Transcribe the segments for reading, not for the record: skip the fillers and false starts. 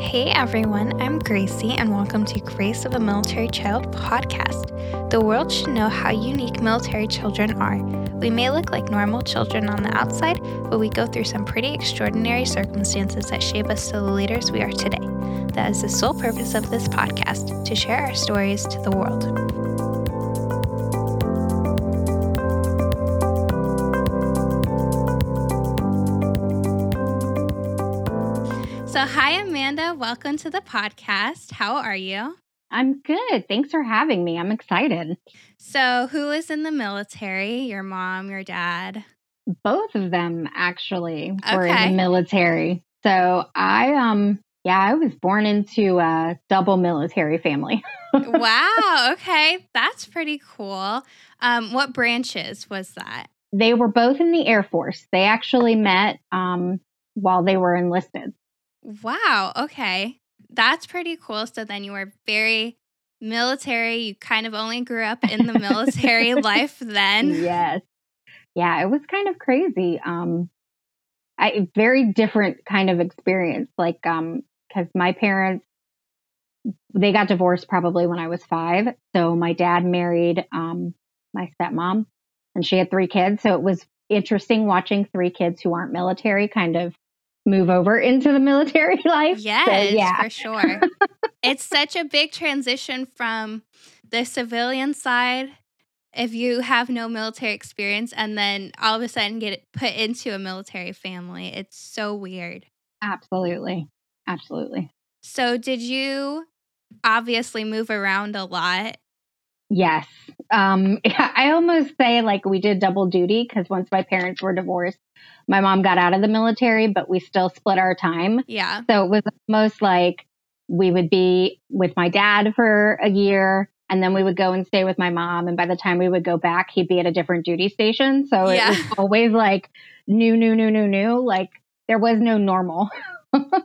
Hey everyone, I'm Gracie and welcome to Grace of a Military Child podcast. The world should know how unique military children are. We may look like normal children on the outside, but we go through some pretty extraordinary circumstances that shape us to the leaders we are today. That is the sole purpose of this podcast, to share our stories to the world. Hi, Amanda. Welcome to the podcast. How are you? I'm good. Thanks for having me. I'm excited. So who is in the military? Your mom, your dad? Both of them actually were in the military. So I was born into a double military family. Wow. Okay. That's pretty cool. What branches was that? They were both in the Air Force. They actually met while they were enlisted. Wow. Okay. That's pretty cool. So then you were very military. You kind of only grew up in the military life then. Yes. Yeah. It was kind of crazy. Very different kind of experience. Like, cause my parents, they got divorced probably when I was 5. So my dad married, my stepmom and she had 3 kids. So it was interesting watching 3 kids who aren't military kind of move over into the military life. Yes, so, yeah. For sure. It's such a big transition from the civilian side, if you have no military experience, and then all of a sudden get put into a military family. It's so weird. Absolutely. Absolutely. So did you obviously move around a lot? Yes. I almost say like we did double duty because once my parents were divorced, my mom got out of the military, but we still split our time. Yeah. So it was almost like we would be with my dad for a year and then we would go and stay with my mom. And by the time we would go back, he'd be at a different duty station. So it was always like new. Like there was no normal.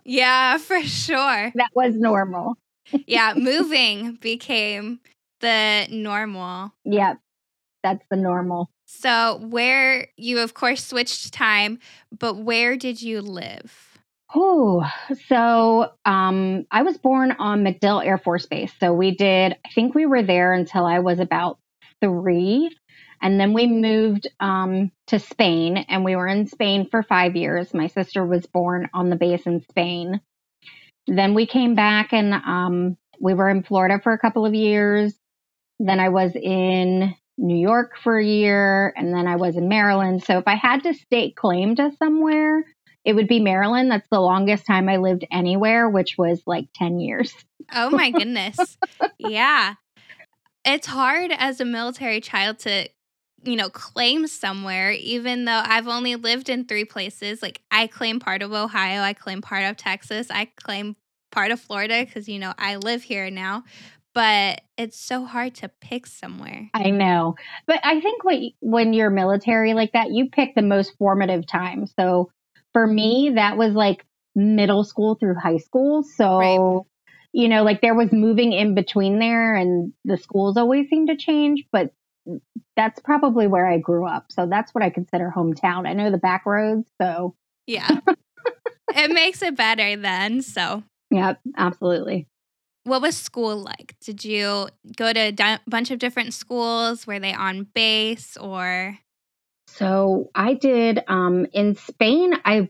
Yeah, for sure. That was normal. Yeah. Moving became the normal. Yep. That's the normal. So where you, of course, switched time, but where did you live? Oh, so I was born on MacDill Air Force Base. So I think we were there until I was about 3. And then we moved to Spain and we were in Spain for 5 years. My sister was born on the base in Spain. Then we came back and we were in Florida for a couple of years. Then I was in New York for a year, and then I was in Maryland. So if I had to stake claim to somewhere, it would be Maryland. That's the longest time I lived anywhere, which was like 10 years. Oh my goodness. Yeah. It's hard as a military child to, claim somewhere, even though I've only lived in 3 places. Like I claim part of Ohio, I claim part of Texas, I claim part of Florida because, I live here now. But it's so hard to pick somewhere. I know. But I think when you're military like that, you pick the most formative time. So for me, that was like middle school through high school. So, right. There was moving in between there and the schools always seemed to change. But that's probably where I grew up. So that's what I consider hometown. I know the back roads. So, yeah, it makes it better then. So, yep, absolutely. What was school like? Did you go to a bunch of different schools? Were they on base or? So I did in Spain. I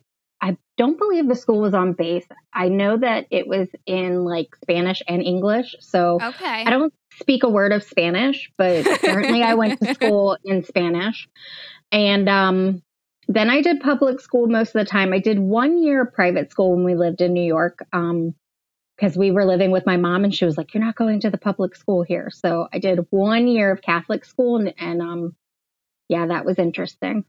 don't believe the school was on base. I know that it was in like Spanish and English. So okay. I don't speak a word of Spanish, but certainly I went to school in Spanish. And then I did public school most of the time. I did 1 year of private school when we lived in New York. Because we were living with my mom and she was like, you're not going to the public school here. So I did 1 year of Catholic school and that was interesting.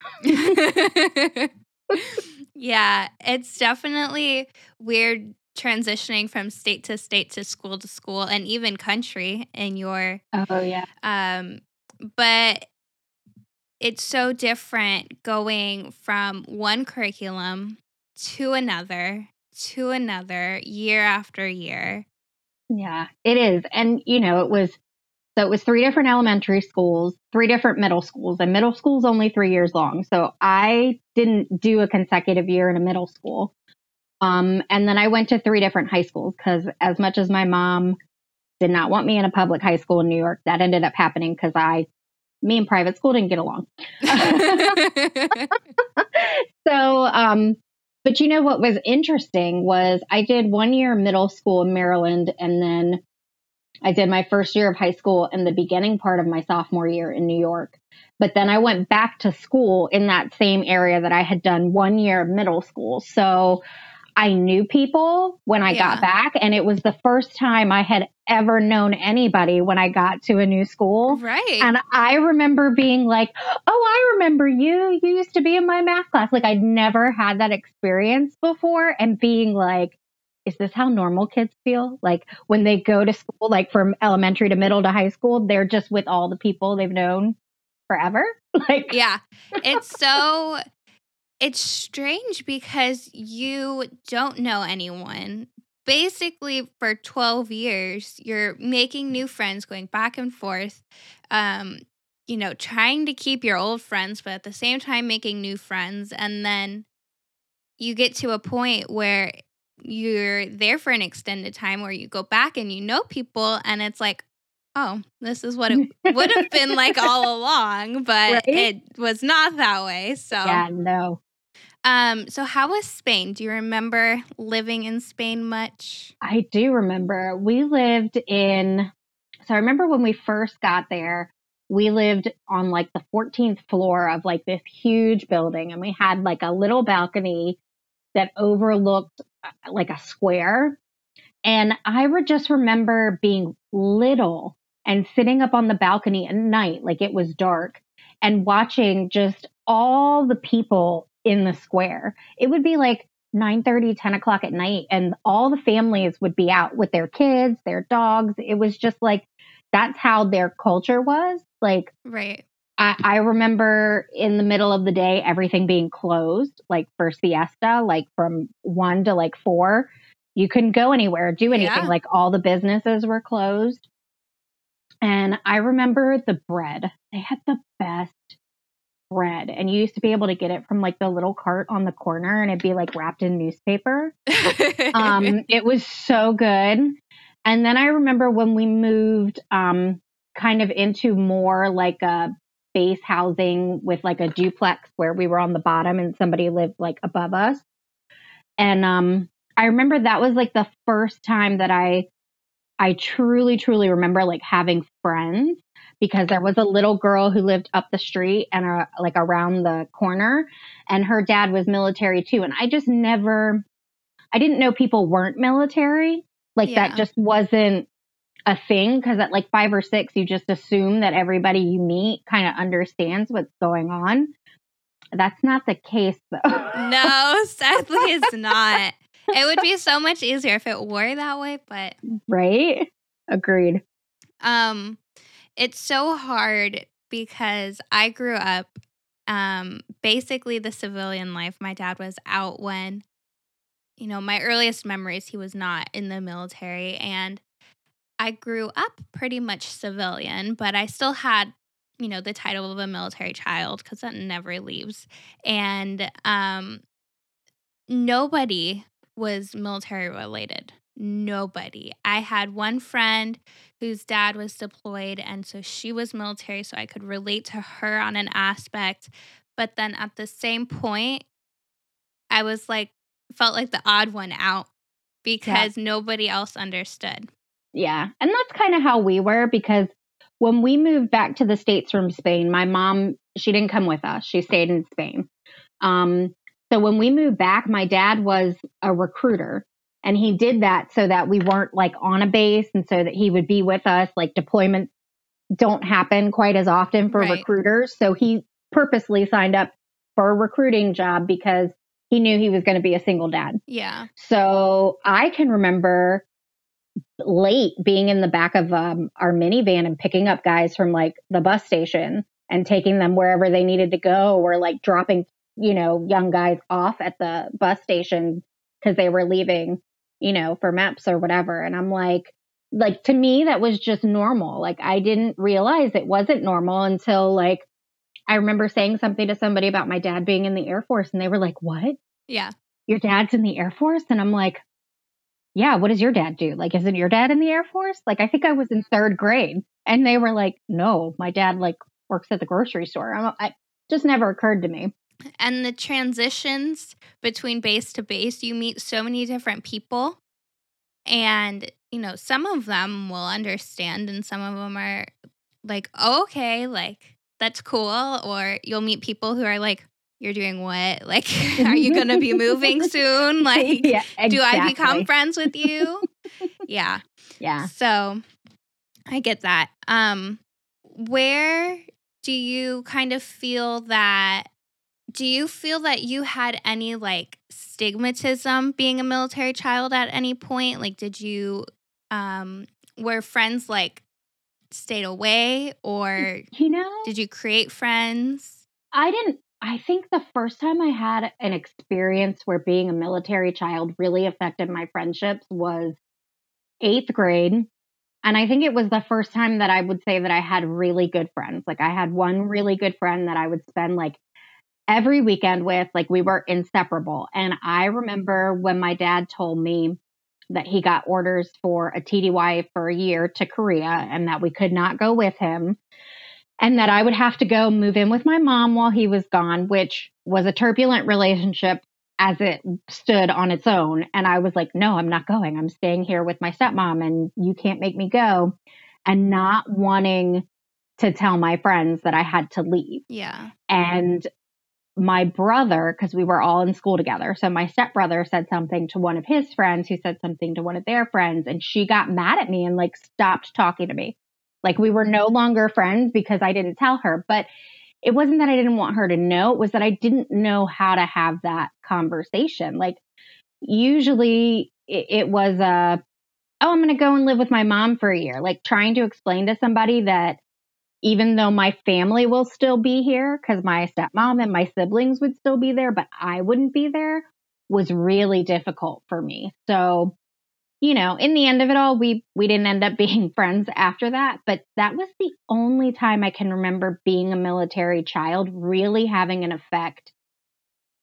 Yeah, it's definitely weird transitioning from state to state to school and even country in your. Oh, yeah. But it's so different going from one curriculum to another year after year. Yeah, it is. And, it was 3 different elementary schools, 3 different middle schools, and middle school's only 3 years long. So I didn't do a consecutive year in a middle school. And then I went to 3 different high schools because as much as my mom did not want me in a public high school in New York, that ended up happening because me and private school didn't get along. So, but you know what was interesting was I did 1 year middle school in Maryland, and then I did my first year of high school in the beginning part of my sophomore year in New York. But then I went back to school in that same area that I had done 1 year of middle school. So I knew people when I got back, and it was the first time I had ever known anybody when I got to a new school. Right. And I remember being like, oh, I remember you. You used to be in my math class. Like, I'd never had that experience before, and being like, is this how normal kids feel? Like when they go to school, like from elementary to middle to high school, they're just with all the people they've known forever. Like, yeah, it's so, it's strange because you don't know anyone. Basically for 12 years, you're making new friends, going back and forth, you know, trying to keep your old friends, but at the same time making new friends. And then you get to a point where you're there for an extended time, where you go back and you know people, and it's like, oh, this is what it would have been like all along, but right? It was not that way. So yeah, no. So how was Spain? Do you remember living in Spain much? I do remember. We lived in, so I remember when we first got there, we lived on like the 14th floor of like this huge building, and we had like a little balcony that overlooked like a square. And I would just remember being little and sitting up on the balcony at night, like it was dark, and watching just all the people in the square. It would be like 9:30, 10 o'clock at night, and all the families would be out with their kids, their dogs. It was just like, that's how their culture was. Like, right. I remember in the middle of the day, everything being closed, like for siesta, like from 1 to like 4. You couldn't go anywhere, do anything. Yeah. Like all the businesses were closed. And I remember the bread. They had the best bread. And you used to be able to get it from like the little cart on the corner, and it'd be like wrapped in newspaper. It was so good. And then I remember when we moved kind of into more like a base housing with like a duplex where we were on the bottom and somebody lived like above us. And I remember that was like the first time that I truly, truly remember like having friends, because there was a little girl who lived up the street and like around the corner, and her dad was military too. And I just never, I didn't know people weren't military. Like that just wasn't a thing, because at like 5 or 6, you just assume that everybody you meet kind of understands what's going on. That's not the case though. No, sadly it's not. It would be so much easier if it were that way, but right? Agreed. It's so hard because I grew up basically the civilian life. My dad was out when, you know, my earliest memories, he was not in the military, and I grew up pretty much civilian, but I still had, you know, the title of a military child because that never leaves. And nobody was military related. Nobody. I had one friend whose dad was deployed, and so she was military, so I could relate to her on an aspect. But then at the same point, I was like, felt like the odd one out because nobody else understood. Yeah. And that's kind of how we were, because when we moved back to the States from Spain, my mom, she didn't come with us. She stayed in Spain. So when we moved back, my dad was a recruiter, and he did that so that we weren't like on a base, and so that he would be with us. Like deployments don't happen quite as often for recruiters. So he purposely signed up for a recruiting job because he knew he was going to be a single dad. Yeah. So I can remember late being in the back of our minivan and picking up guys from like the bus station and taking them wherever they needed to go, or like dropping, you know, young guys off at the bus station because they were leaving, you know, for MEPS or whatever. And I'm like to me, that was just normal. Like I didn't realize it wasn't normal until like I remember saying something to somebody about my dad being in the Air Force, and they were like, what? Yeah. your dad's in the Air Force? And I'm like, yeah, what does your dad do? Like, isn't your dad in the Air Force? Like, I think I was in third grade. And they were like, no, my dad like works at the grocery store. I just never occurred to me. And the transitions between base to base, you meet so many different people. And, you know, some of them will understand and some of them are like, oh, okay, like, that's cool. Or you'll meet people who are like, you're doing what? Like, are you going to be moving soon? Like, yeah, exactly. Do I become friends with you? Yeah. Yeah. So I get that. Where do you kind of feel that? Do you feel that you had any like stigmatism being a military child at any point? Like, did you, were friends like stayed away or, you know, did you create friends? I think the first time I had an experience where being a military child really affected my friendships was eighth grade. And I think it was the first time that I would say that I had really good friends. Like, I had one really good friend that I would spend like every weekend with, like we were inseparable. And I remember when my dad told me that he got orders for a TDY for a year to Korea and that we could not go with him and that I would have to go move in with my mom while he was gone, which was a turbulent relationship as it stood on its own. And I was like, no, I'm not going. I'm staying here with my stepmom and you can't make me go. And not wanting to tell my friends that I had to leave. Yeah. And my brother, because we were all in school together, so my stepbrother said something to one of his friends who said something to one of their friends, and she got mad at me and like stopped talking to me. Like, we were no longer friends because I didn't tell her. But it wasn't that I didn't want her to know, it was that I didn't know how to have that conversation. Like, usually it was oh, I'm gonna go and live with my mom for a year. Like, trying to explain to somebody that even though my family will still be here because my stepmom and my siblings would still be there, but I wouldn't be there, was really difficult for me. So, you know, in the end of it all, we didn't end up being friends after that. But that was the only time I can remember being a military child really having an effect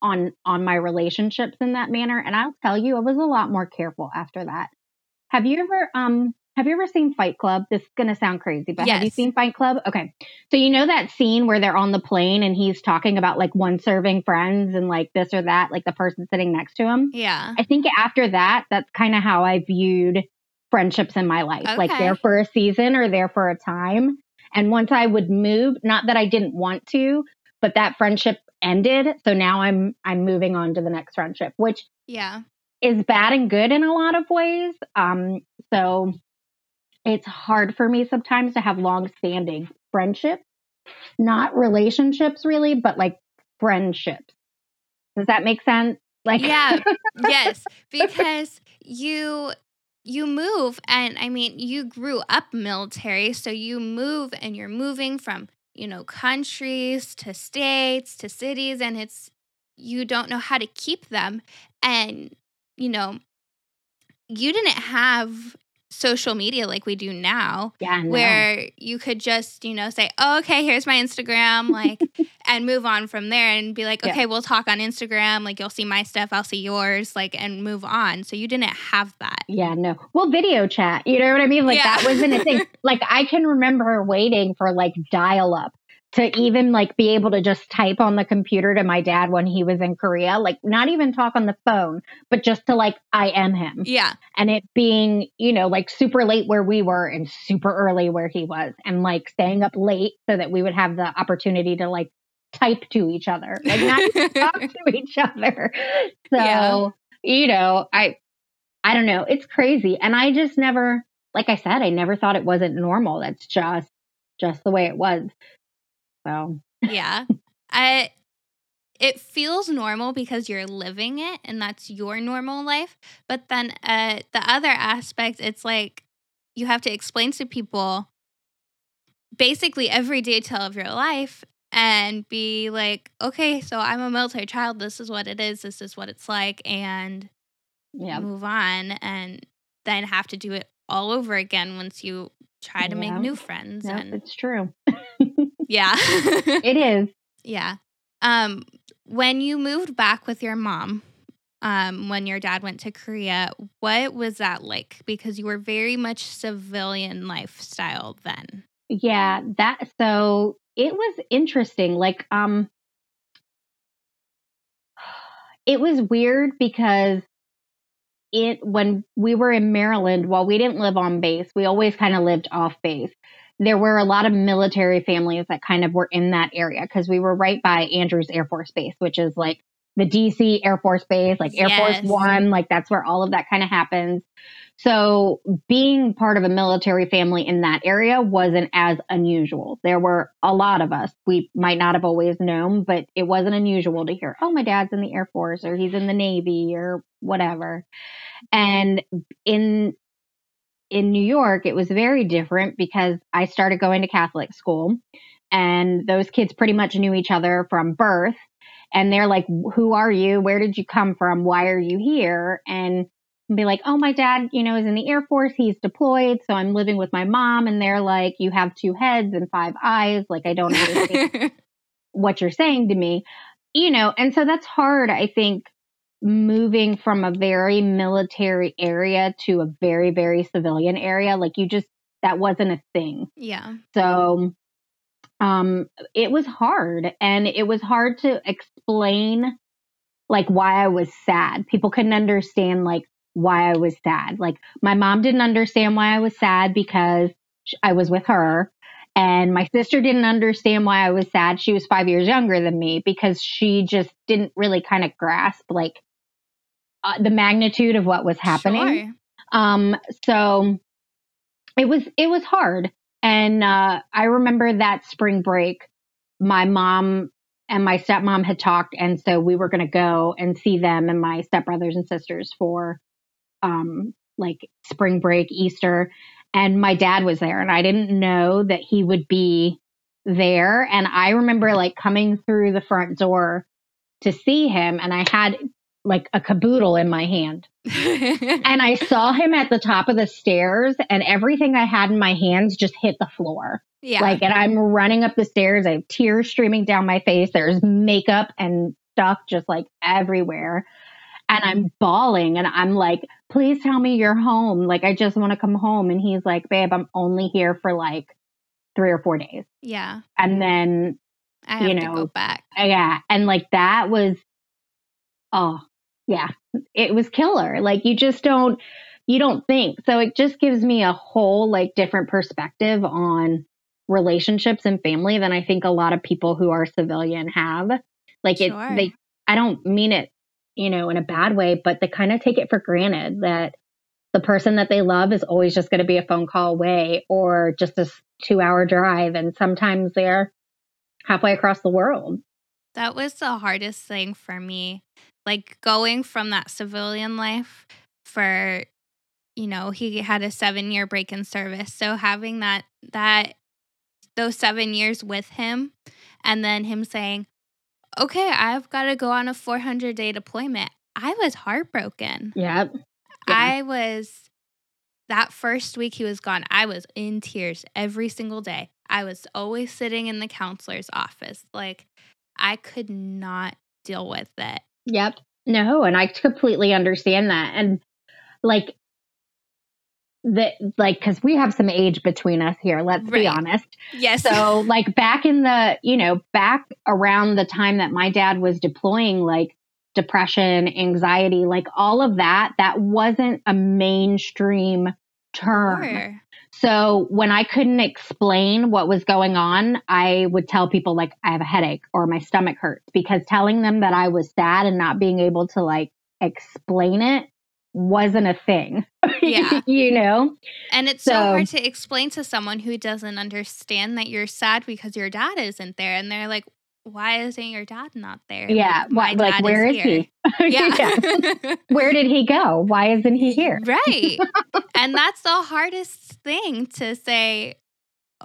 on my relationships in that manner. And I'll tell you, I was a lot more careful after that. Have you ever seen Fight Club? This is going to sound crazy, but yes. Have you seen Fight Club? Okay. So you know that scene where they're on the plane and he's talking about like one serving friends and like this or that, like the person sitting next to him? Yeah. I think after that, that's kind of how I viewed friendships in my life. Okay. Like, they're for a season or they're for a time. And once I would move, not that I didn't want to, but that friendship ended. So now I'm moving on to the next friendship, which is bad and good in a lot of ways. So it's hard for me sometimes to have long-standing friendships, not relationships really, but like friendships. Does that make sense? Like, yeah, yes, because you move, and I mean, you grew up military, so you move, and you're moving from, you know, countries to states to cities, and it's, you don't know how to keep them, and you know, you didn't have social media like we do now, where you could just, you know, say, oh, okay, here's my Instagram, like, and move on from there and be like, okay, we'll talk on Instagram. Like, you'll see my stuff, I'll see yours, like, and move on. So you didn't have that. Yeah, no. Well, video chat, you know what I mean? Like, that wasn't a thing. Like, I can remember waiting for like dial up to even like be able to just type on the computer to my dad when he was in Korea, like not even talk on the phone, but just to like IM him. Yeah. And it being, you know, like super late where we were and super early where he was, and like staying up late so that we would have the opportunity to like type to each other, like not even talk to each other. So, you know, I don't know. It's crazy. And I just never, like I said, I never thought it wasn't normal. That's just the way it was. So. Yeah. It feels normal because you're living it and that's your normal life. But then the other aspect, it's like you have to explain to people basically every detail of your life and be like, okay, so I'm a military child. This is what it is. This is what it's like. And move on, and then have to do it all over again once you try to make new friends. Yep, and it's true. Yeah. It is. Yeah. When you moved back with your mom, when your dad went to Korea. What was that like? Because you were very much civilian lifestyle then. Yeah, so it was interesting. Like, it was weird because when we were in Maryland, while we didn't live on base, we always kind of lived off base. There were a lot of military families that kind of were in that area because we were right by Andrews Air Force Base, which is like the DC Air Force Base, like Air Force One, like that's where all of that kind of happens. So being part of a military family in that area wasn't as unusual. There were a lot of us. We might not have always known, but it wasn't unusual to hear, oh, my dad's in the Air Force or he's in the Navy or whatever. And in New York, it was very different because I started going to Catholic school and those kids pretty much knew each other from birth. And they're like, who are you? Where did you come from? Why are you here? And be like, oh, my dad, is in the Air Force. He's deployed. So I'm living with my mom. And they're like, you have 2 heads and 5 eyes. Like, I don't understand what you're saying to me, And so that's hard, I think, moving from a very military area to a very, very civilian area. Like, that wasn't a thing. Yeah. So it was hard. And it was hard to explain, like, why I was sad. People couldn't understand, like, why I was sad. Like, my mom didn't understand why I was sad because I was with her. And my sister didn't understand why I was sad. She was 5 years younger than me because she just didn't really kind of grasp, like, the magnitude of what was happening. Sure. So it was hard. And I remember that spring break, my mom and my stepmom had talked. And so we were going to go and see them and my stepbrothers and sisters for like spring break, Easter. And my dad was there and I didn't know that he would be there. And I remember like coming through the front door to see him and I had like a caboodle in my hand and I saw him at the top of the stairs and everything I had in my hands just hit the floor. Yeah. Like, and I'm running up the stairs. I have tears streaming down my face. There's makeup and stuff just like everywhere. And I'm bawling and I'm like, please tell me you're home. Like, I just want to come home. And he's like, babe, I'm only here for like 3 or 4 days. Yeah. And then, I have to go back. Yeah. And like, that was, oh yeah, it was killer. Like, you don't think. So it just gives me a whole like different perspective on relationships and family than I think a lot of people who are civilian have. Like, sure. I don't mean it, in a bad way, but they kind of take it for granted that the person that they love is always just going to be a phone call away or just a 2-hour drive. And sometimes they're halfway across the world. That was the hardest thing for me. Like, going from that civilian life for, he had a 7-year break in service. So having those 7 years with him and then him saying, okay, I've got to go on a 400-day deployment. I was heartbroken. Yep. Yeah. That first week he was gone, I was in tears every single day. I was always sitting in the counselor's office. Like, I could not deal with it. Yep. No, and I completely understand that. And like, because we have some age between us here, let's be honest. Yes. So like back in the, back around the time that my dad was deploying, like depression, anxiety, like all of that wasn't a mainstream term. Sure. So when I couldn't explain what was going on, I would tell people like, I have a headache or my stomach hurts, because telling them that I was sad and not being able to like explain it wasn't a thing. Yeah. And it's so hard to explain to someone who doesn't understand that you're sad because your dad isn't there, and they're like, why isn't your dad not there? Yeah. Like, my dad, where is he? Yeah. Where did he go? Why isn't he here? Right. And that's the hardest thing to say,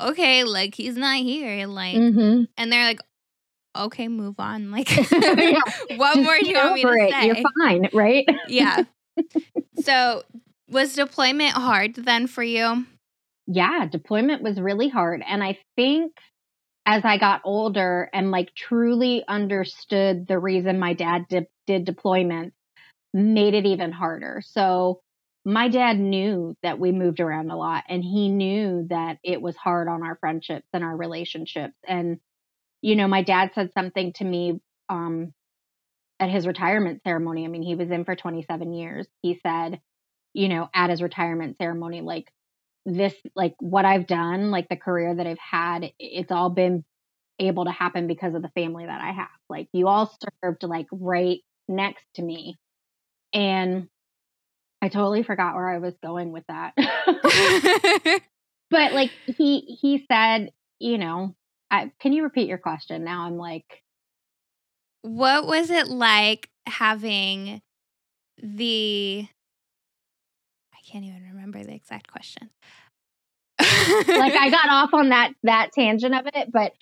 okay, like, he's not here, like, mm-hmm. And they're like, okay, move on, like, what more do you want me to say? You're fine, right? Yeah. So was deployment hard then for you? Yeah, deployment was really hard. And I think as I got older and like truly understood the reason my dad did deployment, made it even harder. So my dad knew that we moved around a lot, and he knew that it was hard on our friendships and our relationships. And, you know, my dad said something to me at his retirement ceremony. I mean, he was in for 27 years. He said, you know, at his retirement ceremony, like, this, like, what I've done, like, the career that I've had, it's all been able to happen because of the family that I have. Like, you all served, like, right next to me. And I totally forgot where I was going with that. But, like, he said, you know, can you repeat your question? Now I'm like, what was it like having the, I can't even remember the exact question. Like, I got off on that tangent of it, but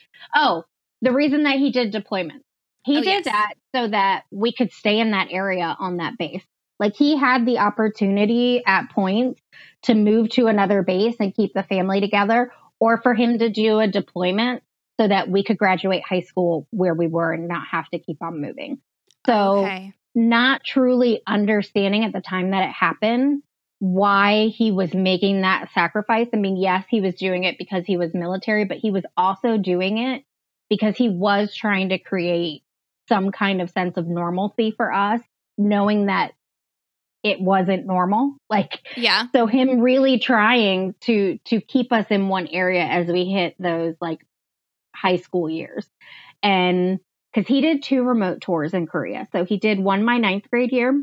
the reason that he did deployment. He did that so that we could stay in that area on that base. Like, he had the opportunity at points to move to another base and keep the family together, or for him to do a deployment so that we could graduate high school where we were and not have to keep on moving. So not truly understanding at the time that it happened why he was making that sacrifice. I mean, yes, he was doing it because he was military, but he was also doing it because he was trying to create some kind of sense of normalcy for us, knowing that it wasn't normal. Like, yeah. So him really trying to keep us in one area as we hit those, like, high school years. And because he did 2 remote tours in Korea. So he did one my 9th grade year,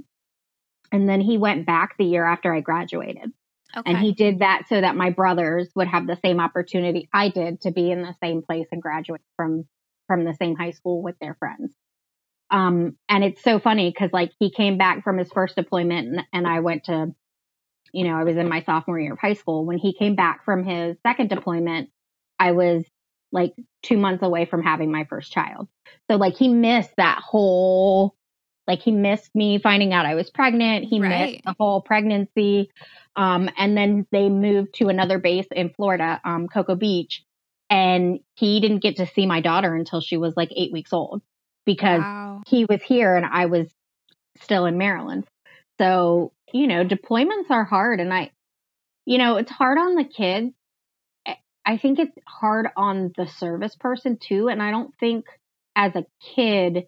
and then he went back the year after I graduated. Okay. And he did that so that my brothers would have the same opportunity I did to be in the same place and graduate from the same high school with their friends. And it's so funny because, like, he came back from his first deployment and I went to, you know, I was in my sophomore year of high school. When he came back from his second deployment, I was, like, 2 months away from having my first child. So, like, he missed that whole, like, he missed me finding out I was pregnant. He missed the whole pregnancy. And then they moved to another base in Florida, Cocoa Beach. And he didn't get to see my daughter until she was, like, 8 weeks old because he was here and I was still in Maryland. So, you know, deployments are hard. And I, you know, it's hard on the kids. I think it's hard on the service person too. And I don't think as a kid,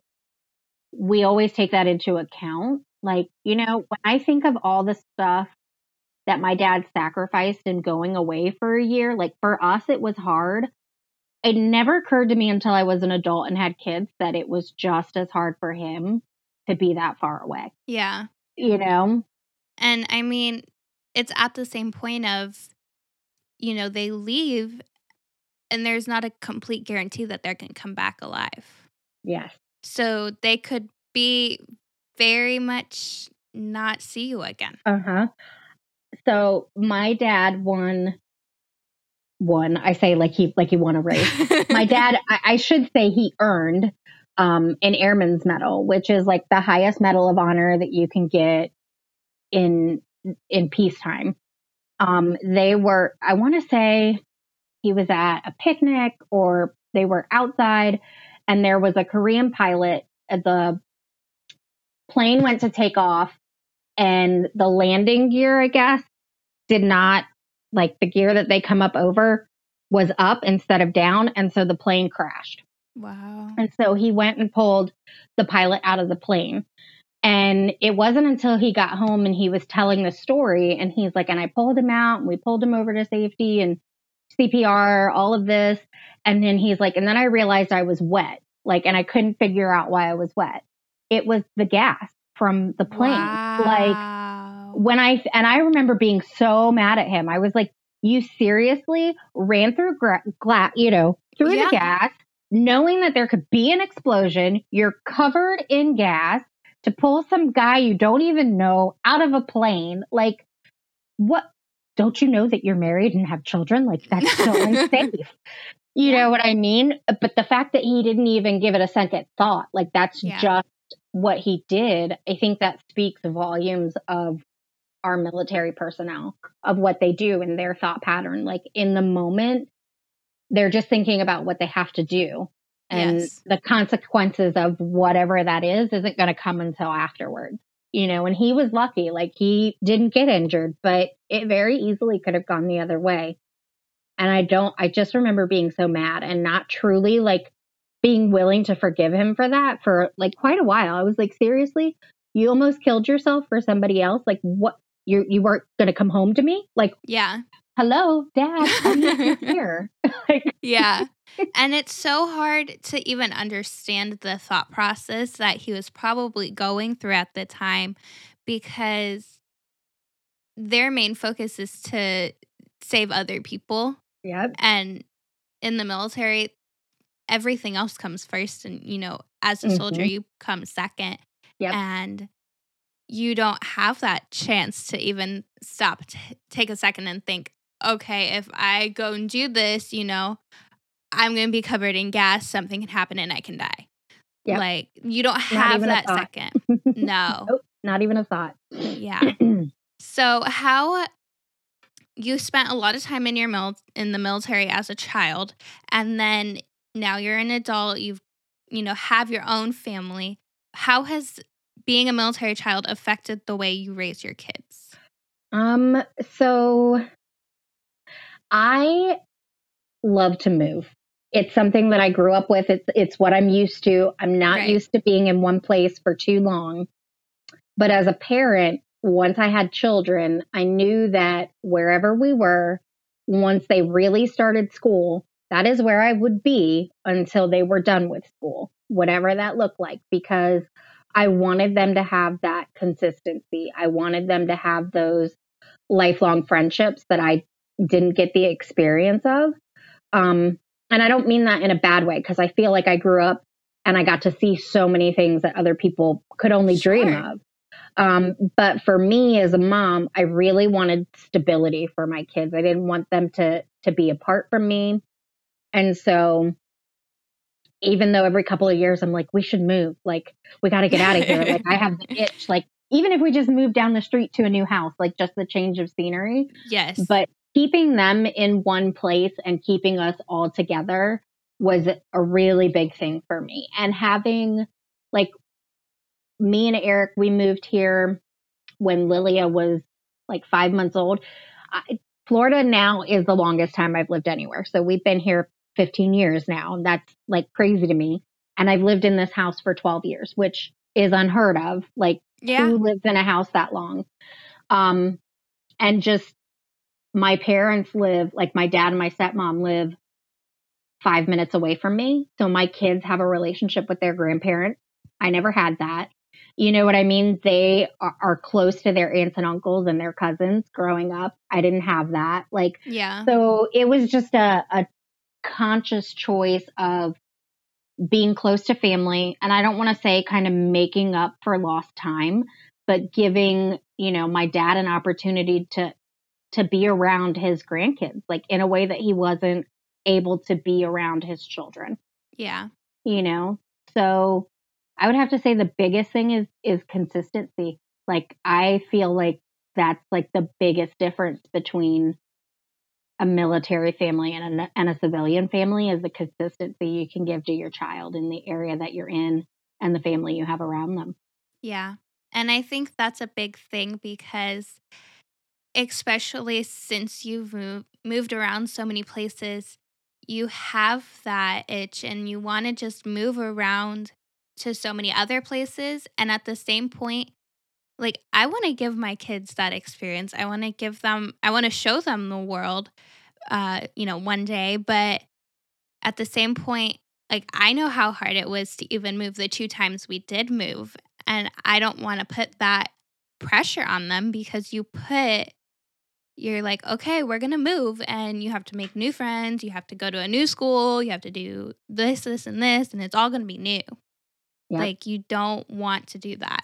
we always take that into account. Like, you know, when I think of all the stuff that my dad sacrificed in going away for a year, like, for us, it was hard. It never occurred to me until I was an adult and had kids that it was just as hard for him to be that far away. Yeah. You know? And I mean, it's at the same point of, you know, they leave and there's not a complete guarantee that they're going to come back alive. Yes. So they could be very much not see you again. Uh-huh. So my dad won. I say like he won a race. My dad, I should say he earned an Airman's Medal, which is, like, the highest medal of honor that you can get in peacetime. They were, I want to say he was at a picnic or they were outside, and there was a Korean pilot. The plane went to take off, and the landing gear, I guess, did not, like, the gear that they come up over was up instead of down. And so the plane crashed. Wow. And so he went and pulled the pilot out of the plane. And it wasn't until he got home and he was telling the story, and he's like, and I pulled him out and we pulled him over to safety and CPR, all of this. And then he's like, and then I realized I was wet, like, and I couldn't figure out why I was wet. It was the gas from the plane. Wow. Like, I remember being so mad at him. I was like, you seriously ran through the gas, knowing that there could be an explosion. You're covered in gas to pull some guy you don't even know out of a plane. Like, what? Don't you know that you're married and have children? Like, that's so unsafe. You know what I mean? But the fact that he didn't even give it a second thought, like, that's just what he did. I think that speaks volumes of our military personnel, of what they do and their thought pattern. Like, in the moment, they're just thinking about what they have to do. And the consequences of whatever that is isn't going to come until afterwards. you know, and he was lucky, like he didn't get injured, but it very easily could have gone the other way. And I just remember being so mad and not truly like being willing to forgive him for that for like quite a while. I was like, seriously, you almost killed yourself for somebody else. Like what? You weren't going to come home to me? Like, yeah. Hello, Dad, I'm not here. Like, yeah. And it's so hard to even understand the thought process that he was probably going through at the time, because their main focus is to save other people. Yep. And in the military, everything else comes first. And, you know, as a soldier, you come second. Yep. And you don't have that chance to even stop, take a second and think, okay, if I go and do this, you know, I'm going to be covered in gas, something can happen and I can die. Yep. Like, you don't have that second. No. Nope, not even a thought. Yeah. So how you spent a lot of time in your in the military as a child, and then now you're an adult, you have your own family. How has being a military child affected the way you raise your kids? So I love to move. It's something that I grew up with. It's what I'm used to. I'm not used to being in one place for too long. But as a parent, once I had children, I knew that wherever we were, once they really started school, that is where I would be until they were done with school, whatever that looked like, because I wanted them to have that consistency. I wanted them to have those lifelong friendships that I didn't get the experience of. And I don't mean that in a bad way, because I feel like I grew up and I got to see so many things that other people could only dream of. But for me as a mom, I really wanted stability for my kids. I didn't want them to be apart from me. And so even though every couple of years I'm like, we should move, like we got to get out of here. Like I have the itch, like even if we just move down the street to a new house, like just the change of scenery. Yes. But keeping them in one place and keeping us all together was a really big thing for me. And having like me and Eric, we moved here when Lilia was like 5 months old. Florida now is the longest time I've lived anywhere. So we've been here 15 years now. And that's like crazy to me. And I've lived in this house for 12 years, which is unheard of. Like who lives in a house that long? And just my parents live, like my dad and my stepmom live 5 minutes away from me. So my kids have a relationship with their grandparents. I never had that. You know what I mean? They are close to their aunts and uncles and their cousins growing up. I didn't have that. Like, yeah. So it was just a conscious choice of being close to family. And I don't want to say kind of making up for lost time, but giving, you know, my dad an opportunity to be around his grandkids, like in a way that he wasn't able to be around his children. Yeah. You know, so I would have to say the biggest thing is consistency. Like, I feel like that's like the biggest difference between a military family and a civilian family is the consistency you can give to your child in the area that you're in and the family you have around them. Yeah. And I think that's a big thing, because especially since you've moved around so many places, you have that itch and you want to just move around to so many other places. And at the same point, like, I want to give my kids that experience. I want to show them the world, you know, one day. But at the same point, like, I know how hard it was to even move the two times we did move. And I don't want to put that pressure on them, because you're like, okay, we're going to move and you have to make new friends. You have to go to a new school. You have to do this, this, and this, and it's all going to be new. Yep. Like, you don't want to do that.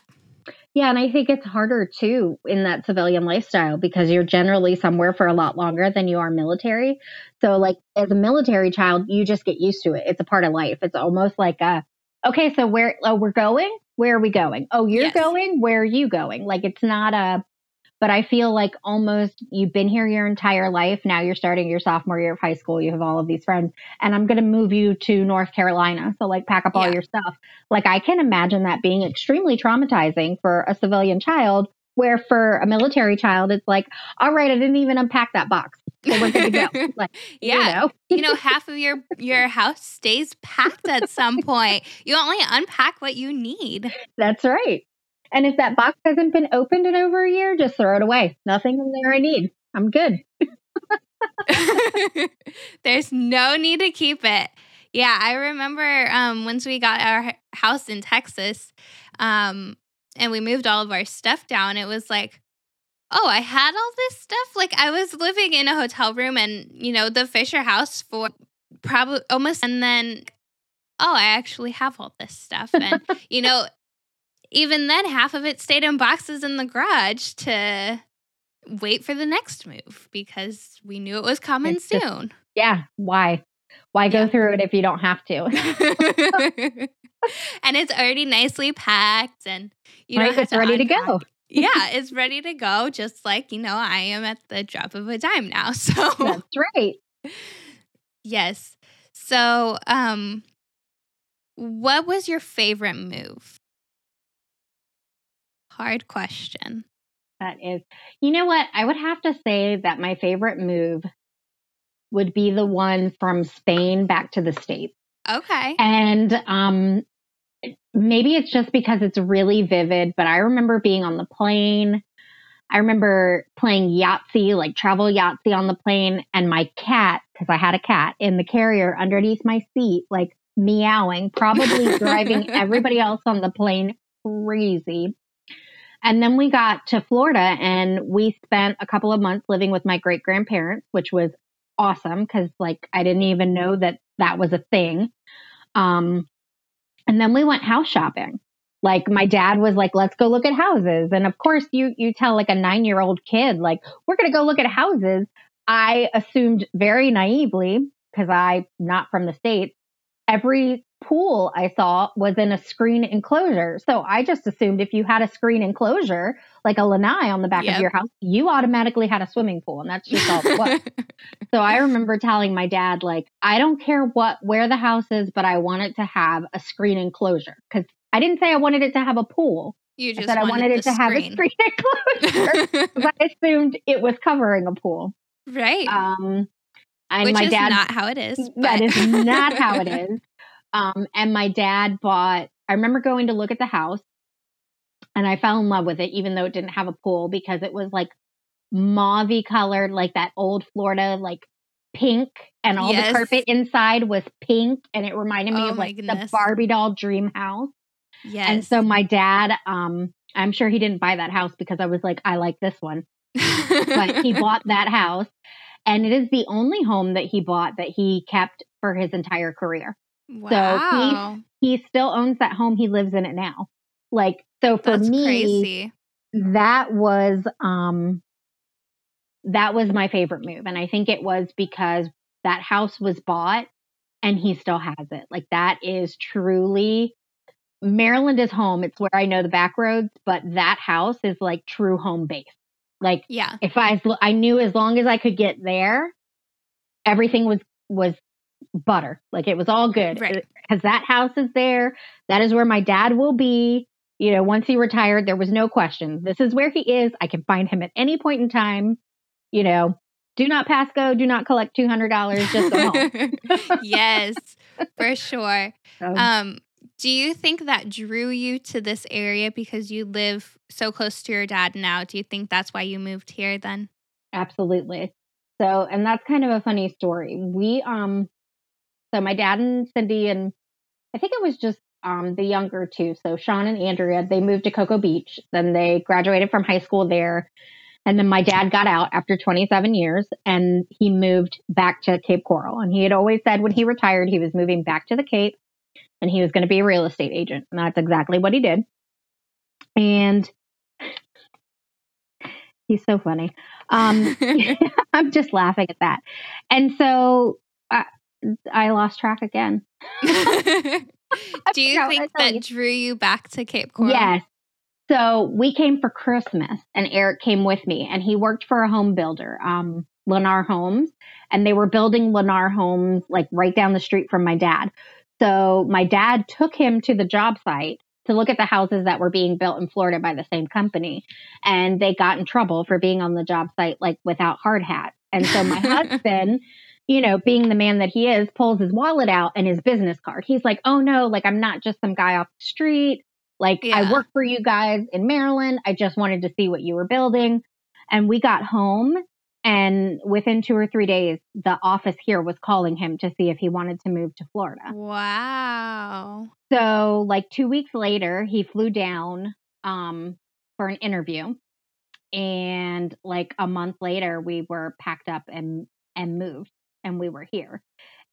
Yeah, and I think it's harder, too, in that civilian lifestyle, because you're generally somewhere for a lot longer than you are military. So, like, as a military child, you just get used to it. It's a part of life. It's almost like, okay, so we're going? Where are we going? Oh, you're going? Where are you going? Like, it's not But I feel like almost you've been here your entire life. Now you're starting your sophomore year of high school. You have all of these friends, and I'm going to move you to North Carolina. So like pack up all your stuff. Like I can imagine that being extremely traumatizing for a civilian child, where for a military child, it's like, all right, I didn't even unpack that box. So we're good to go. Like, yeah. You know, half of your house stays packed at some point. You only unpack what you need. That's right. And if that box hasn't been opened in over a year, just throw it away. Nothing in there I need. I'm good. There's no need to keep it. Yeah, I remember once we got our house in Texas and we moved all of our stuff down, it was like, oh, I had all this stuff. Like I was living in a hotel room and, you know, the Fisher house for probably almost, and then, oh, I actually have all this stuff. And, you know, even then, half of it stayed in boxes in the garage to wait for the next move because we knew it was coming soon. Just, yeah. Why? Why go through it if you don't have to? And it's already nicely packed and, you know, it's ready to go. Yeah, it's ready to go. Just like, you know, I am at the drop of a dime now. So that's right. Yes. So what was your favorite move? Hard question. That is. You know what? I would have to say that my favorite move would be the one from Spain back to the States. Okay. And maybe it's just because it's really vivid, but I remember being on the plane. I remember playing Yahtzee, like travel Yahtzee on the plane, and my cat, because I had a cat in the carrier underneath my seat, like meowing, probably driving everybody else on the plane crazy. And then we got to Florida and we spent a couple of months living with my great-grandparents, which was awesome because, like, I didn't even know that that was a thing. And then we went house shopping. Like, my dad was like, let's go look at houses. And, of course, you tell, like, a 9-year-old kid, like, we're going to go look at houses. I assumed very naively, because I'm not from the States, every pool I saw was in a screen enclosure. So I just assumed if you had a screen enclosure, like a lanai on the back of your house, you automatically had a swimming pool. And that's just all it was. So I remember telling my dad, like, I don't care where the house is, but I want it to have a screen enclosure. Because I didn't say I wanted it to have a pool. You just I wanted it to have a screen enclosure. Because I assumed it was covering a pool. Right. And which my dad, not how it is. But. That is not how it is. And my dad I remember going to look at the house and I fell in love with it, even though it didn't have a pool, because it was like mauve colored, like that old Florida, like pink, and all the carpet inside was pink. And it reminded me of like the Barbie doll dream house. Yes. And so my dad, I'm sure he didn't buy that house because I was like, I like this one, but he bought that house and it is the only home that he bought that he kept for his entire career. Wow. So he still owns that home. He lives in it now. Like, so for that's me, crazy. That was my favorite move. And I think it was because that house was bought and he still has it. Like, that is truly, Maryland is home. It's where I know the back roads, but that house is like true home base. Like, yeah. If I knew as long as I could get there, everything was butter. Like, it was all good because that house is there. That is where my dad will be. You know, once he retired, there was no question. This is where he is. I can find him at any point in time. You know, do not pass go. Do not collect $200. Just go home. Yes, for sure. Do you think that drew you to this area because you live so close to your dad now? Do you think that's why you moved here then? Absolutely. So, and that's kind of a funny story. So my dad and Cindy, and I think it was just the younger two, so Sean and Andrea, they moved to Cocoa Beach. Then they graduated from high school there. And then my dad got out after 27 years and he moved back to Cape Coral. And he had always said when he retired, he was moving back to the Cape and he was going to be a real estate agent. And that's exactly what he did. And he's so funny. I'm just laughing at that. And so I lost track again. Do you think that drew you back to Cape Coral? Yes. So we came for Christmas, and Eric came with me, and he worked for a home builder, Lennar Homes, and they were building Lennar Homes like right down the street from my dad. So my dad took him to the job site to look at the houses that were being built in Florida by the same company, and they got in trouble for being on the job site like without hard hats. And so my husband, you know, being the man that he is, pulls his wallet out and his business card. He's like, "Oh no, like I'm not just some guy off the street. Like, yeah, I work for you guys in Maryland. I just wanted to see what you were building." And we got home, and within 2 or 3 days, the office here was calling him to see if he wanted to move to Florida. Wow. So like 2 weeks later, he flew down for an interview. And like a month later, we were packed up and moved, and we were here.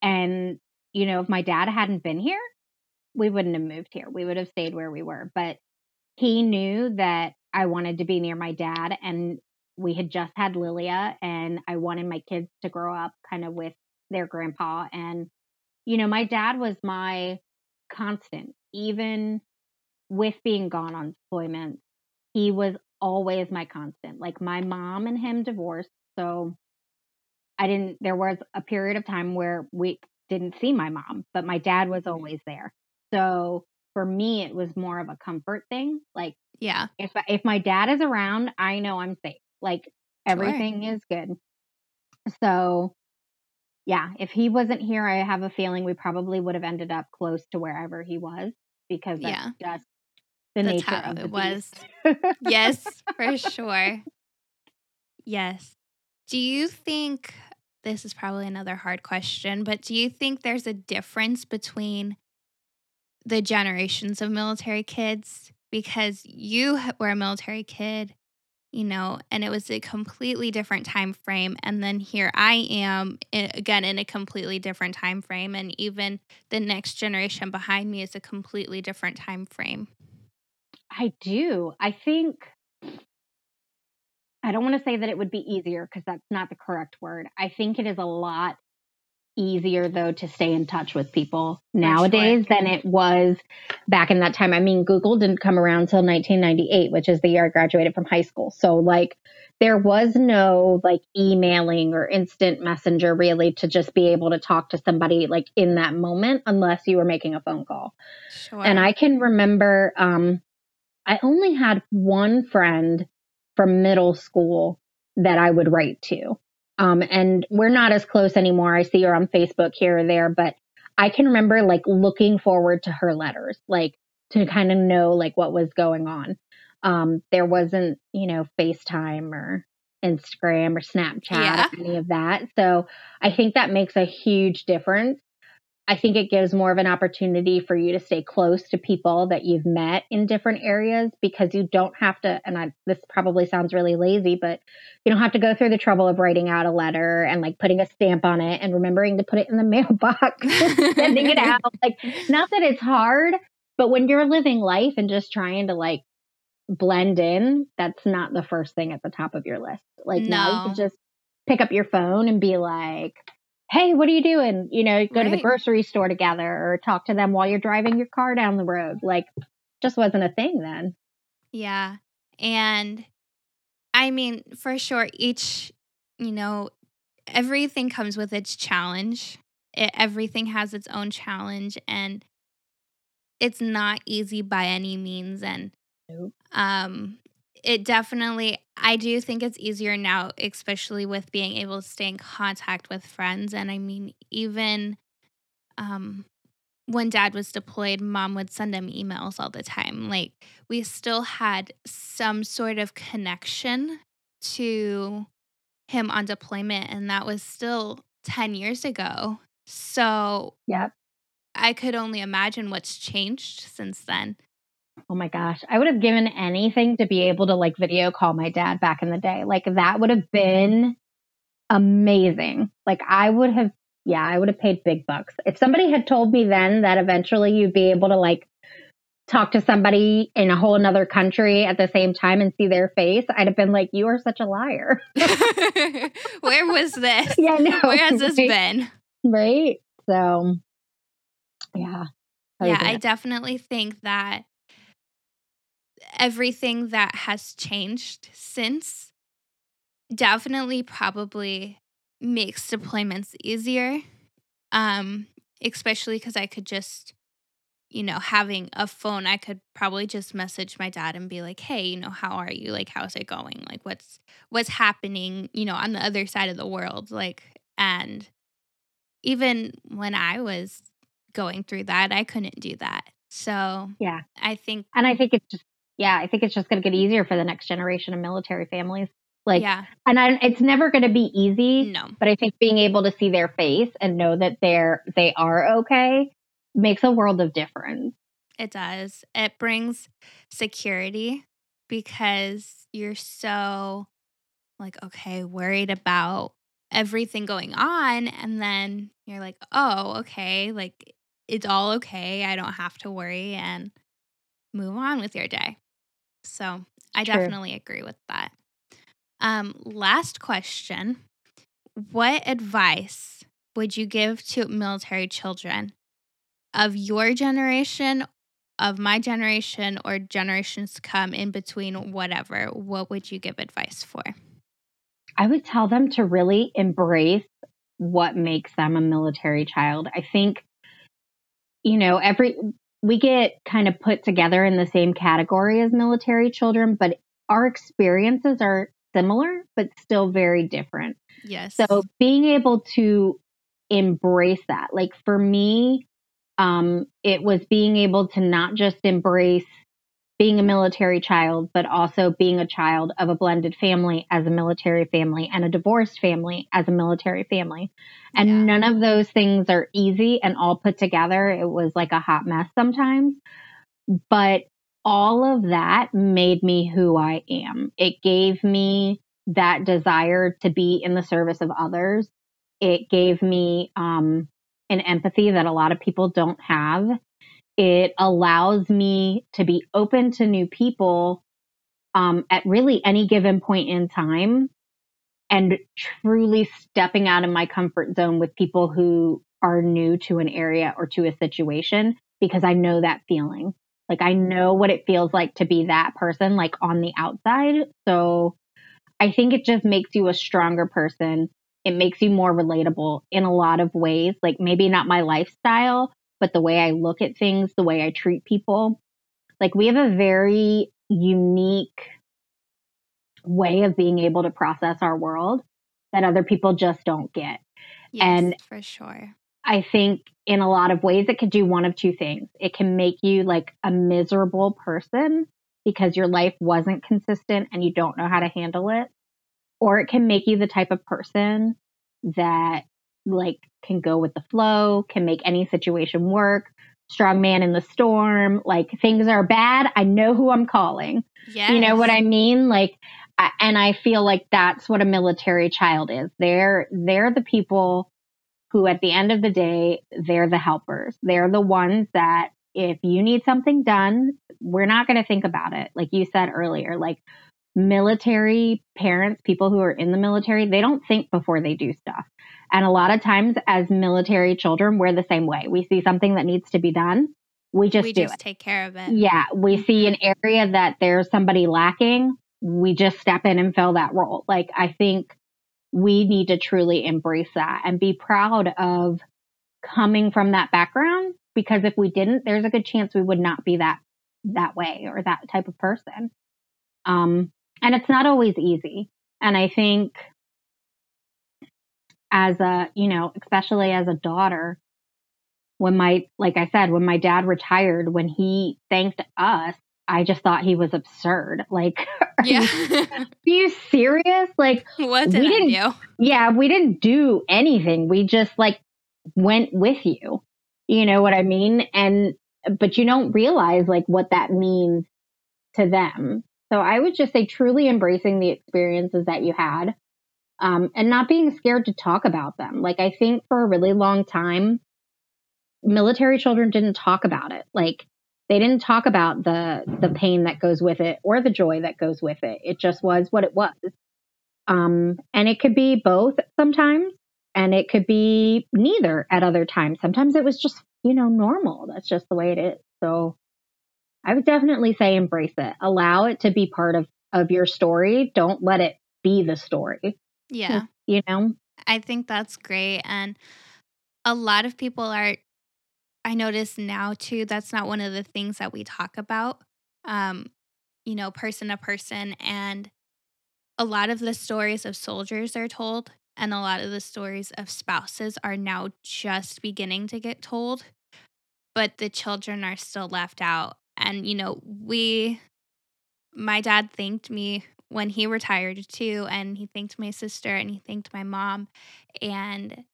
And, you know, if my dad hadn't been here, we wouldn't have moved here. We would have stayed where we were. But he knew that I wanted to be near my dad, and we had just had Lilia, and I wanted my kids to grow up kind of with their grandpa. And, you know, my dad was my constant, even with being gone on deployment. He was always my constant. Like, my mom and him divorced, so there was a period of time where we didn't see my mom, but my dad was always there. So for me, it was more of a comfort thing. Like, yeah, if my dad is around, I know I'm safe. Like, everything is good. So yeah, if he wasn't here, I have a feeling we probably would have ended up close to wherever he was, because that's just the nature of it was. Yes, for sure. Yes. Do you think, this is probably another hard question, but do you think there's a difference between the generations of military kids? Because you were a military kid, you know, and it was a completely different time frame. And then here I am, again, in a completely different time frame. And even the next generation behind me is a completely different time frame. I do. I think, I don't want to say that it would be easier, because that's not the correct word. I think it is a lot easier, though, to stay in touch with people nowadays than it was back in that time. I mean, Google didn't come around till 1998, which is the year I graduated from high school. So like, there was no like emailing or instant messenger really to just be able to talk to somebody like in that moment, unless you were making a phone call. Sure. And I can remember, I only had one friend from middle school that I would write to. And we're not as close anymore. I see her on Facebook here or there, but I can remember like looking forward to her letters, like to kind of know like what was going on. There wasn't, you know, FaceTime or Instagram or Snapchat, or any of that. So I think that makes a huge difference. I think it gives more of an opportunity for you to stay close to people that you've met in different areas, because you don't have to, and this probably sounds really lazy, but you don't have to go through the trouble of writing out a letter and like putting a stamp on it and remembering to put it in the mailbox, sending it out. Like, not that it's hard, but when you're living life and just trying to like blend in, that's not the first thing at the top of your list. Like, now you can just pick up your phone and be like, "Hey, what are you doing?" You know, go to the grocery store together, or talk to them while you're driving your car down the road. Like, just wasn't a thing then. Yeah. And I mean, for sure, you know, everything comes with its challenge. Everything has its own challenge, and it's not easy by any means. And it definitely, I do think it's easier now, especially with being able to stay in contact with friends. And I mean, even when Dad was deployed, Mom would send him emails all the time. Like, we still had some sort of connection to him on deployment, and that was still 10 years ago. So I could only imagine what's changed since then. Oh my gosh, I would have given anything to be able to like video call my dad back in the day. Like, that would have been amazing. Like, I would have paid big bucks. If somebody had told me then that eventually you'd be able to like talk to somebody in a whole another country at the same time and see their face, I'd have been like, "You are such a liar." Where was this? Yeah, no, where has this been? Right? So, yeah. I definitely think that everything that has changed since definitely probably makes deployments easier, especially because I could just, having a phone, I could probably just message my dad and be like, hey, how are you? Like, how's it going? Like, what's happening, on the other side of the world? Like, and even when I was going through that, I couldn't do that. So yeah, I think it's just going to get easier for the next generation of military families. It's never going to be easy, no. But I think being able to see their face and know that they are okay makes a world of difference. It does. It brings security because you're so worried about everything going on. And then you're like, oh, okay. Like, it's all okay. I don't have to worry and move on with your day. So I definitely agree with that. Last question. What advice would you give to military children of your generation, of my generation, or generations to come in between, whatever? What would you give advice for? I would tell them to really embrace what makes them a military child. I think, we get kind of put together in the same category as military children, but our experiences are similar, but still very different. Yes. So being able to embrace that, for me, it was being able to not just embrace being a military child, but also being a child of a blended family as a military family and a divorced family as a military family. And none of those things are easy, and all put together, it was like a hot mess sometimes. But all of that made me who I am. It gave me that desire to be in the service of others. It gave me an empathy that a lot of people don't have. It allows me to be open to new people at really any given point in time, and truly stepping out of my comfort zone with people who are new to an area or to a situation, because I know that feeling. I know what it feels like to be that person, on the outside. So I think it just makes you a stronger person. It makes you more relatable in a lot of ways. Maybe not my lifestyle, but the way I look at things, the way I treat people. We have a very unique way of being able to process our world that other people just don't get. Yes, and for sure. I think in a lot of ways, it could do one of two things. It can make you a miserable person because your life wasn't consistent and you don't know how to handle it. Or it can make you the type of person that can go with the flow, can make any situation work, strong man in the storm, things are bad, I know who I'm calling. Yes. You know what I mean? And I feel like that's what a military child is. They're the people who at the end of the day, they're the helpers. They're the ones that if you need something done, we're not going to think about it. Like you said earlier, military parents, people who are in the military, they don't think before they do stuff. And a lot of times as military children, we're the same way. We see something that needs to be done. We just take care of it. Yeah. We see an area that there's somebody lacking. We just step in and fill that role. I think we need to truly embrace that and be proud of coming from that background, because if we didn't, there's a good chance we would not be that way or that type of person. And it's not always easy. And I think as a, especially as a daughter, when my dad retired, when he thanked us, I just thought he was absurd. Are you serious? We didn't do anything. We just went with you. You know what I mean? But you don't realize what that means to them. So I would just say truly embracing the experiences that you had, and not being scared to talk about them. I think for a really long time, military children didn't talk about it. They didn't talk about the pain that goes with it or the joy that goes with it. It just was what it was. And it could be both sometimes, and it could be neither at other times. Sometimes it was just, normal. That's just the way it is. So I would definitely say embrace it. Allow it to be part of your story. Don't let it be the story. Yeah. You know? I think that's great. And a lot of people are, I notice now too, that's not one of the things that we talk about, you know, person to person. And a lot of the stories of soldiers are told, and a lot of the stories of spouses are now just beginning to get told, but the children are still left out. And, you know, my dad thanked me when he retired too, and he thanked my sister and he thanked my mom. And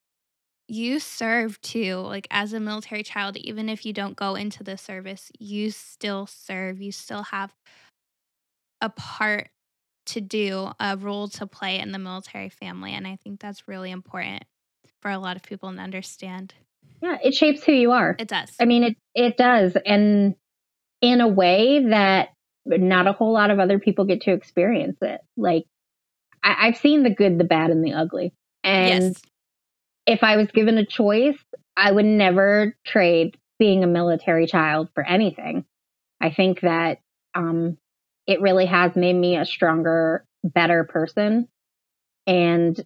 you serve too, like as a military child, even if you don't go into the service, you still serve, you still have a part to do, a role to play in the military family. And I think that's really important for a lot of people to understand. Yeah, it shapes who you are. It does. I mean, it does. And in a way that not a whole lot of other people get to experience it. Like, I've seen the good, the bad, and the ugly. And yes. If I was given a choice, I would never trade being a military child for anything. I think that it really has made me a stronger, better person. And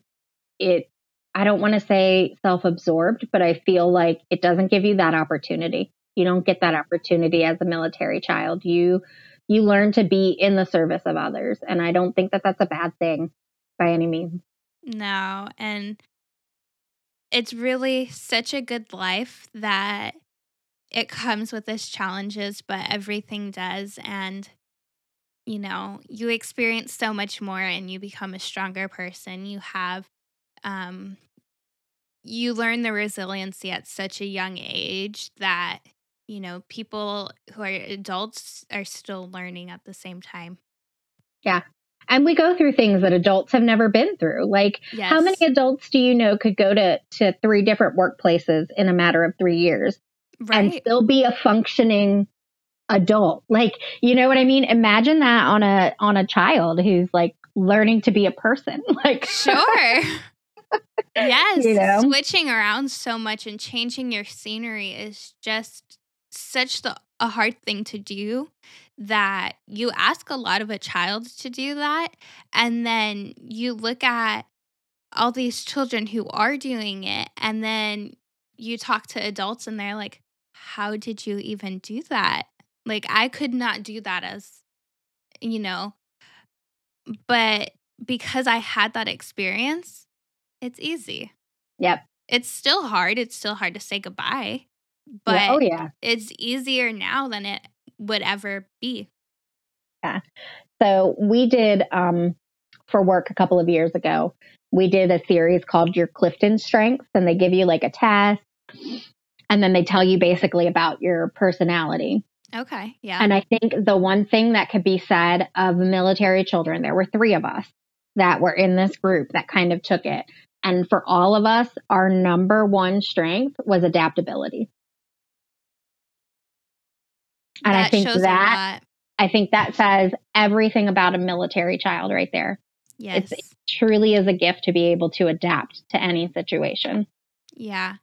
I don't want to say self-absorbed, but I feel like it doesn't give you that opportunity. You don't get that opportunity as a military child. You learn to be in the service of others. And I don't think that that's a bad thing by any means. No. And it's really such a good life that it comes with its challenges, but everything does. And, you know, you experience so much more and you become a stronger person. You have, you learn the resiliency at such a young age that, you know, people who are adults are still learning at the same time. Yeah. And we go through things that adults have never been through. Like, yes. How many adults do you know could go to three different workplaces in a matter of 3 years and still be a functioning adult? Like, you know what I mean? Imagine that on a child who's like learning to be a person. Like, sure. Yes. You know? Switching around so much and changing your scenery is just such a hard thing to do, that you ask a lot of a child to do that. And then you look at all these children who are doing it, and then you talk to adults and they're like, how did you even do that? Like, I could not do that as, you know, but because I had that experience, it's easy. Yep. It's still hard. It's still hard to say goodbye. But oh, yeah. It's easier now than it would ever be. Yeah. So we did, for work a couple of years ago, we did a series called Your Clifton Strengths, and they give you like a test, and then they tell you basically about your personality. Okay. Yeah. And I think the one thing that could be said of military children, there were 3 of us that were in this group that kind of took it. And for all of us, our number one strength was adaptability. And I think that says everything about a military child right there. Yes. It truly is a gift to be able to adapt to any situation. Yeah.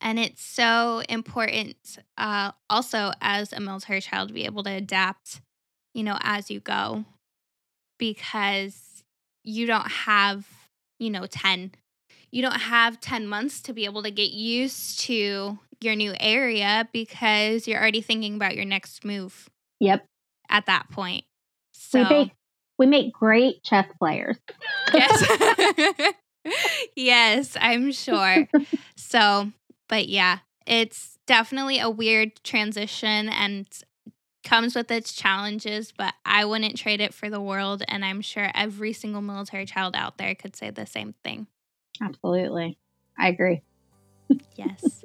And it's so important also as a military child to be able to adapt, you know, as you go, because you don't have, you know, 10 months to be able to get used to your new area, because you're already thinking about your next move. Yep. At that point. So we make great chess players. Yes. Yes, I'm sure. So, but yeah, it's definitely a weird transition and comes with its challenges, but I wouldn't trade it for the world. And I'm sure every single military child out there could say the same thing. Absolutely. I agree. Yes.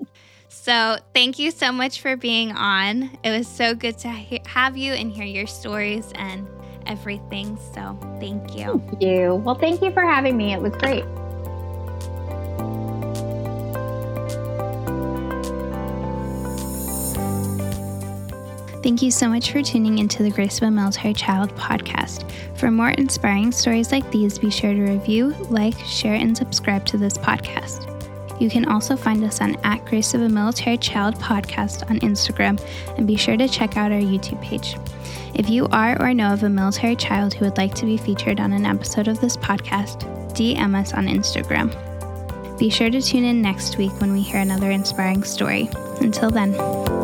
So thank you so much for being on. It was so good to have you and hear your stories and everything. So thank you. Thank you. Well, thank you for having me. It was great. Thank you so much for tuning into the Grace of a Military Child podcast. For more inspiring stories like these, be sure to review, like, share, and subscribe to this podcast. You can also find us on @GraceOfAMilitaryChild podcast on Instagram, and be sure to check out our YouTube page. If you are or know of a military child who would like to be featured on an episode of this podcast, DM us on Instagram. Be sure to tune in next week when we hear another inspiring story. Until then.